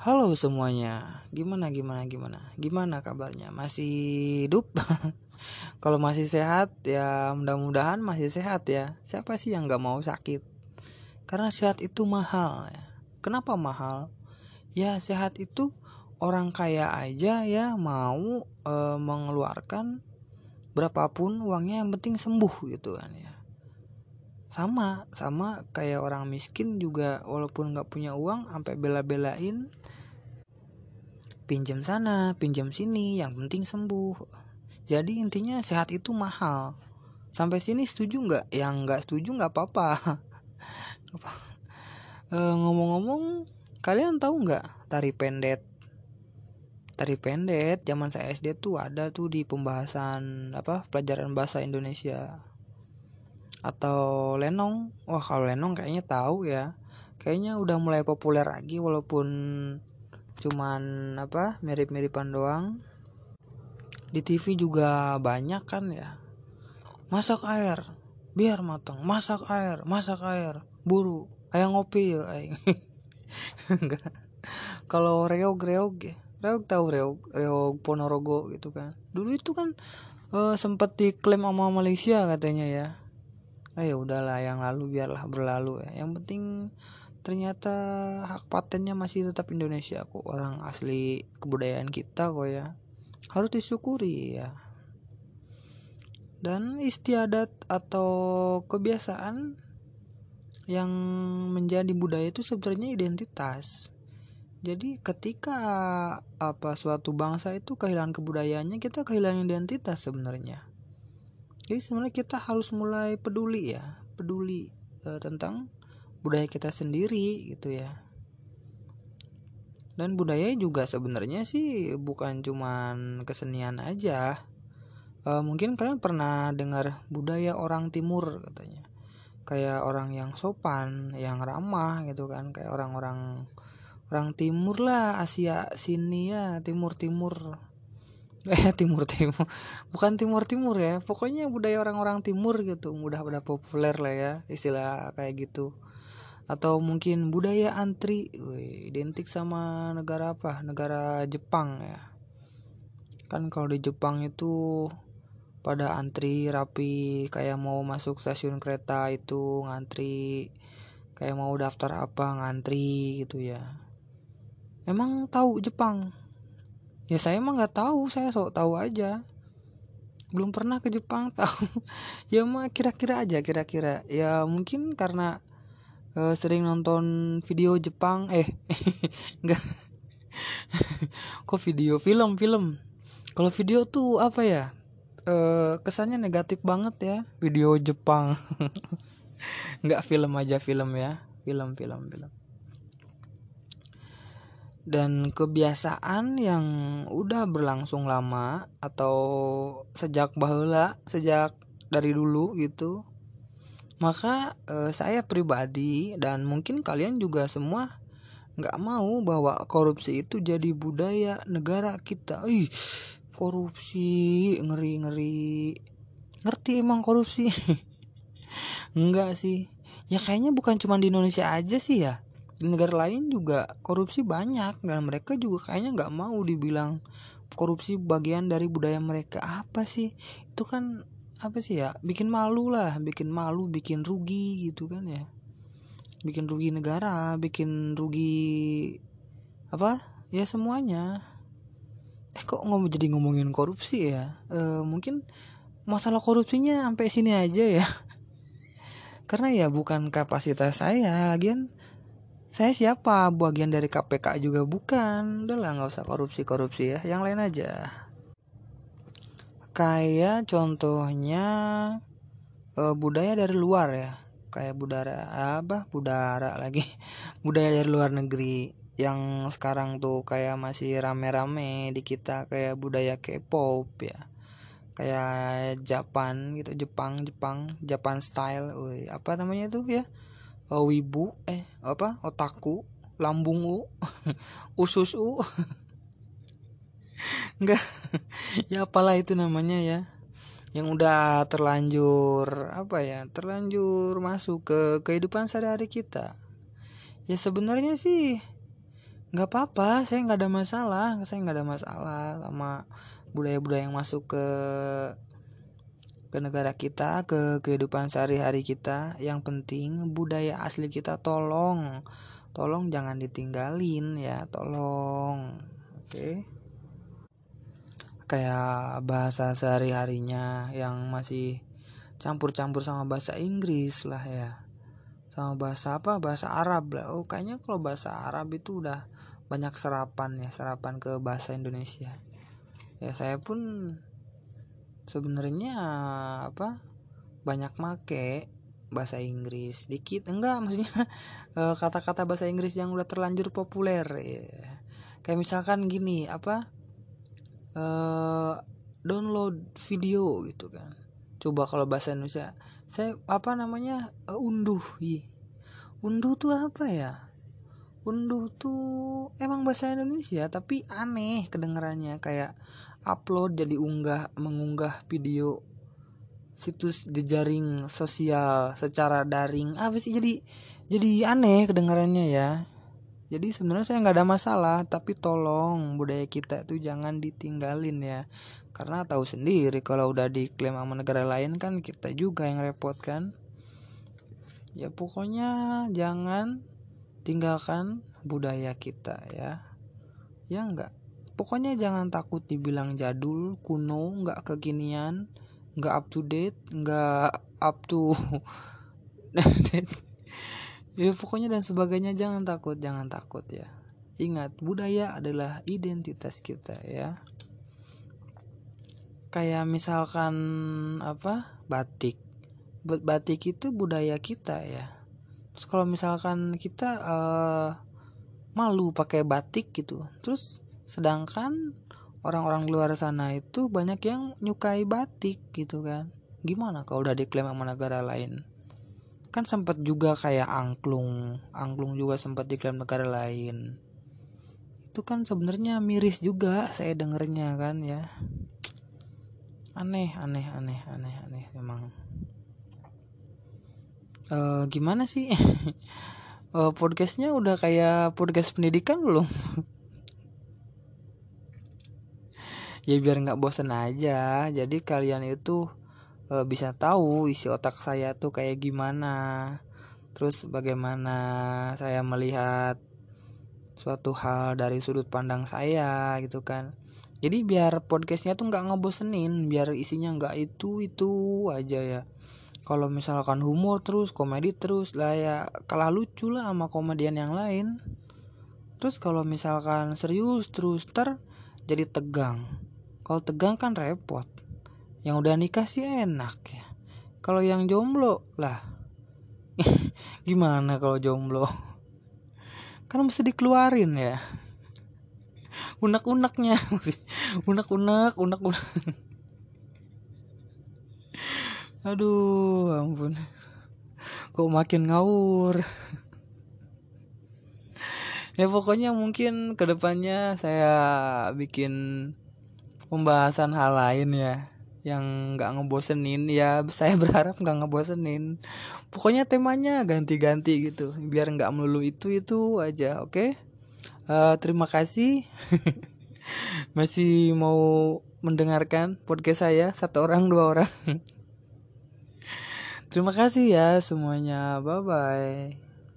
Halo semuanya, gimana kabarnya? Masih hidup? Kalau masih sehat, ya mudah-mudahan masih sehat ya. Siapa sih yang gak mau sakit? Karena sehat itu mahal. Kenapa mahal? Ya sehat itu orang kaya aja ya mau mengeluarkan berapapun uangnya, yang penting sembuh gitu kan ya. Sama kayak orang miskin juga, walaupun gak punya uang sampai bela-belain pinjam sana, pinjam sini, yang penting sembuh. Jadi intinya sehat itu mahal. Sampai sini setuju gak? Yang gak setuju gak apa-apa. Ngomong-ngomong, kalian tahu gak tari pendet? Tari pendet zaman saya SD tuh ada tuh di pembahasan pelajaran bahasa Indonesia. Atau lenong. Wah, kalau lenong kayaknya tahu ya. Kayaknya udah mulai populer lagi walaupun cuman mirip-miripan doang. Di TV juga banyak kan ya. Masak air, biar matang. Masak air. Buru, ayo ngopi ya aing. Kalau reog-reog. Reog tahu reog Ponorogo gitu kan. Dulu itu kan sempat diklaim sama Malaysia katanya ya. Ayo udahlah, yang lalu biarlah berlalu ya. Yang penting ternyata hak patennya masih tetap Indonesia kok. Orang asli kebudayaan kita kok ya. Harus disyukuri ya. Dan istiadat atau kebiasaan yang menjadi budaya itu sebenarnya identitas. Jadi ketika suatu bangsa itu kehilangan kebudayaannya, kita kehilangan identitas sebenarnya. Jadi sebenarnya kita harus mulai peduli tentang budaya kita sendiri gitu ya. Dan budaya juga sebenarnya sih bukan cuman kesenian aja. Mungkin kalian pernah dengar budaya orang timur katanya. Kayak orang yang sopan, yang ramah gitu kan. Kayak orang timur lah, Asia sini ya, timur-timur. Timur-timur. Bukan timur-timur ya. Pokoknya budaya orang-orang timur gitu. Mudah-mudahan populer lah ya istilah kayak gitu. Atau mungkin budaya antri. Identik sama negara apa? Negara Jepang ya. Kan kalau di Jepang itu pada antri rapi, kayak mau masuk stasiun kereta itu ngantri, kayak mau daftar apa ngantri gitu ya. Emang tahu Jepang? Ya saya emang nggak tahu, saya sok tahu aja, belum pernah ke Jepang tahu. Ya mah kira-kira ya, mungkin karena sering nonton video Jepang enggak. Kok video film kalau video tuh kesannya negatif banget ya, video Jepang. Enggak, film aja, film ya, film. Dan kebiasaan yang udah berlangsung lama atau sejak baheula, sejak dari dulu gitu. Maka saya pribadi dan mungkin kalian juga semua gak mau bahwa korupsi itu jadi budaya negara kita. Ih, korupsi ngeri. Ngerti emang korupsi? Enggak sih. Ya kayaknya bukan cuma di Indonesia aja sih ya. Di negara lain juga korupsi banyak, dan mereka juga kayaknya nggak mau dibilang korupsi bagian dari budaya mereka. Apa sih itu kan, bikin malu, bikin rugi gitu kan ya, bikin rugi negara, bikin rugi ya semuanya. Kok jadi ngomongin korupsi ya? Mungkin masalah korupsinya sampai sini aja ya. Karena ya bukan kapasitas saya, lagian saya siapa, bagian dari KPK juga bukan. Udah lah, gak usah korupsi ya, yang lain aja. Kayak contohnya budaya dari luar ya. Kayak budaya dari luar negeri. Yang sekarang tuh kayak masih rame-rame di kita. Kayak budaya K-pop ya. Kayak Japan gitu, Jepang. Japan style, apa namanya tuh ya, wibu, otaku, lambung u, usus u, enggak, ya apalah itu namanya ya, yang udah terlanjur masuk ke kehidupan sehari-hari kita. Ya sebenarnya sih Nggak apa-apa, saya nggak ada masalah. Saya nggak ada masalah sama budaya-budaya yang masuk ke negara kita, ke kehidupan sehari-hari kita. Yang penting budaya asli kita tolong jangan ditinggalin ya, tolong. Oke. Kayak bahasa sehari-harinya yang masih campur-campur sama bahasa Inggris lah ya. Sama bahasa Arab lah. Oh, kayaknya kalau bahasa Arab itu udah banyak serapan ke bahasa Indonesia. Ya saya pun sebenarnya banyak make bahasa Inggris dikit, maksudnya kata-kata bahasa Inggris yang udah terlanjur populer ya. Kayak misalkan gini, download video gitu kan. Coba kalau bahasa Indonesia, saya unduh. Unduh tuh apa ya? Unduh tuh emang bahasa Indonesia tapi aneh kedengarannya, kayak upload jadi mengunggah video situs jejaring sosial secara daring. Jadi aneh kedengarannya ya. Jadi sebenarnya saya nggak ada masalah, tapi tolong budaya kita itu jangan ditinggalin ya. Karena tahu sendiri kalau udah diklaim sama negara lain kan kita juga yang repot kan. Ya pokoknya jangan tinggalkan budaya kita ya. Ya enggak. Pokoknya jangan takut dibilang jadul, kuno, nggak kekinian, nggak up to date, nggak up to date. Ya pokoknya dan sebagainya, jangan takut ya. Ingat, budaya adalah identitas kita ya. Kayak misalkan batik. Batik itu budaya kita ya. Terus kalau misalkan kita malu pakai batik gitu. Terus sedangkan orang-orang luar sana itu banyak yang nyukai batik gitu kan. Gimana kalau udah diklaim sama negara lain? Kan sempat juga kayak angklung juga sempat diklaim negara lain. Itu kan sebenarnya miris juga saya dengernya kan ya. Aneh memang. Gimana sih? Podcastnya udah kayak podcast pendidikan belum? Ya biar nggak bosan aja. Jadi kalian itu bisa tahu isi otak saya tuh kayak gimana, terus bagaimana saya melihat suatu hal dari sudut pandang saya gitu kan. Jadi biar podcastnya tuh nggak ngebosenin, biar isinya nggak itu aja ya. Kalau misalkan humor terus, komedi terus lah ya, kalah lucu lah sama komedian yang lain. Terus kalau misalkan serius terus jadi tegang. Kalau tegang kan repot. Yang udah nikah sih enak ya. Kalau yang jomblo lah gimana kalau jomblo? Kan mesti dikeluarin ya. Unek-uneknya. Unek-unek. Aduh, ampun. Kok makin ngawur. Ya pokoknya mungkin kedepannya saya bikin pembahasan hal lain ya, yang gak ngebosenin ya. Saya berharap gak ngebosenin. Pokoknya temanya ganti-ganti gitu, biar gak melulu itu aja. Oke? Terima kasih. Masih mau mendengarkan podcast saya. 1 orang, 2 orang. Terima kasih ya semuanya. Bye-bye.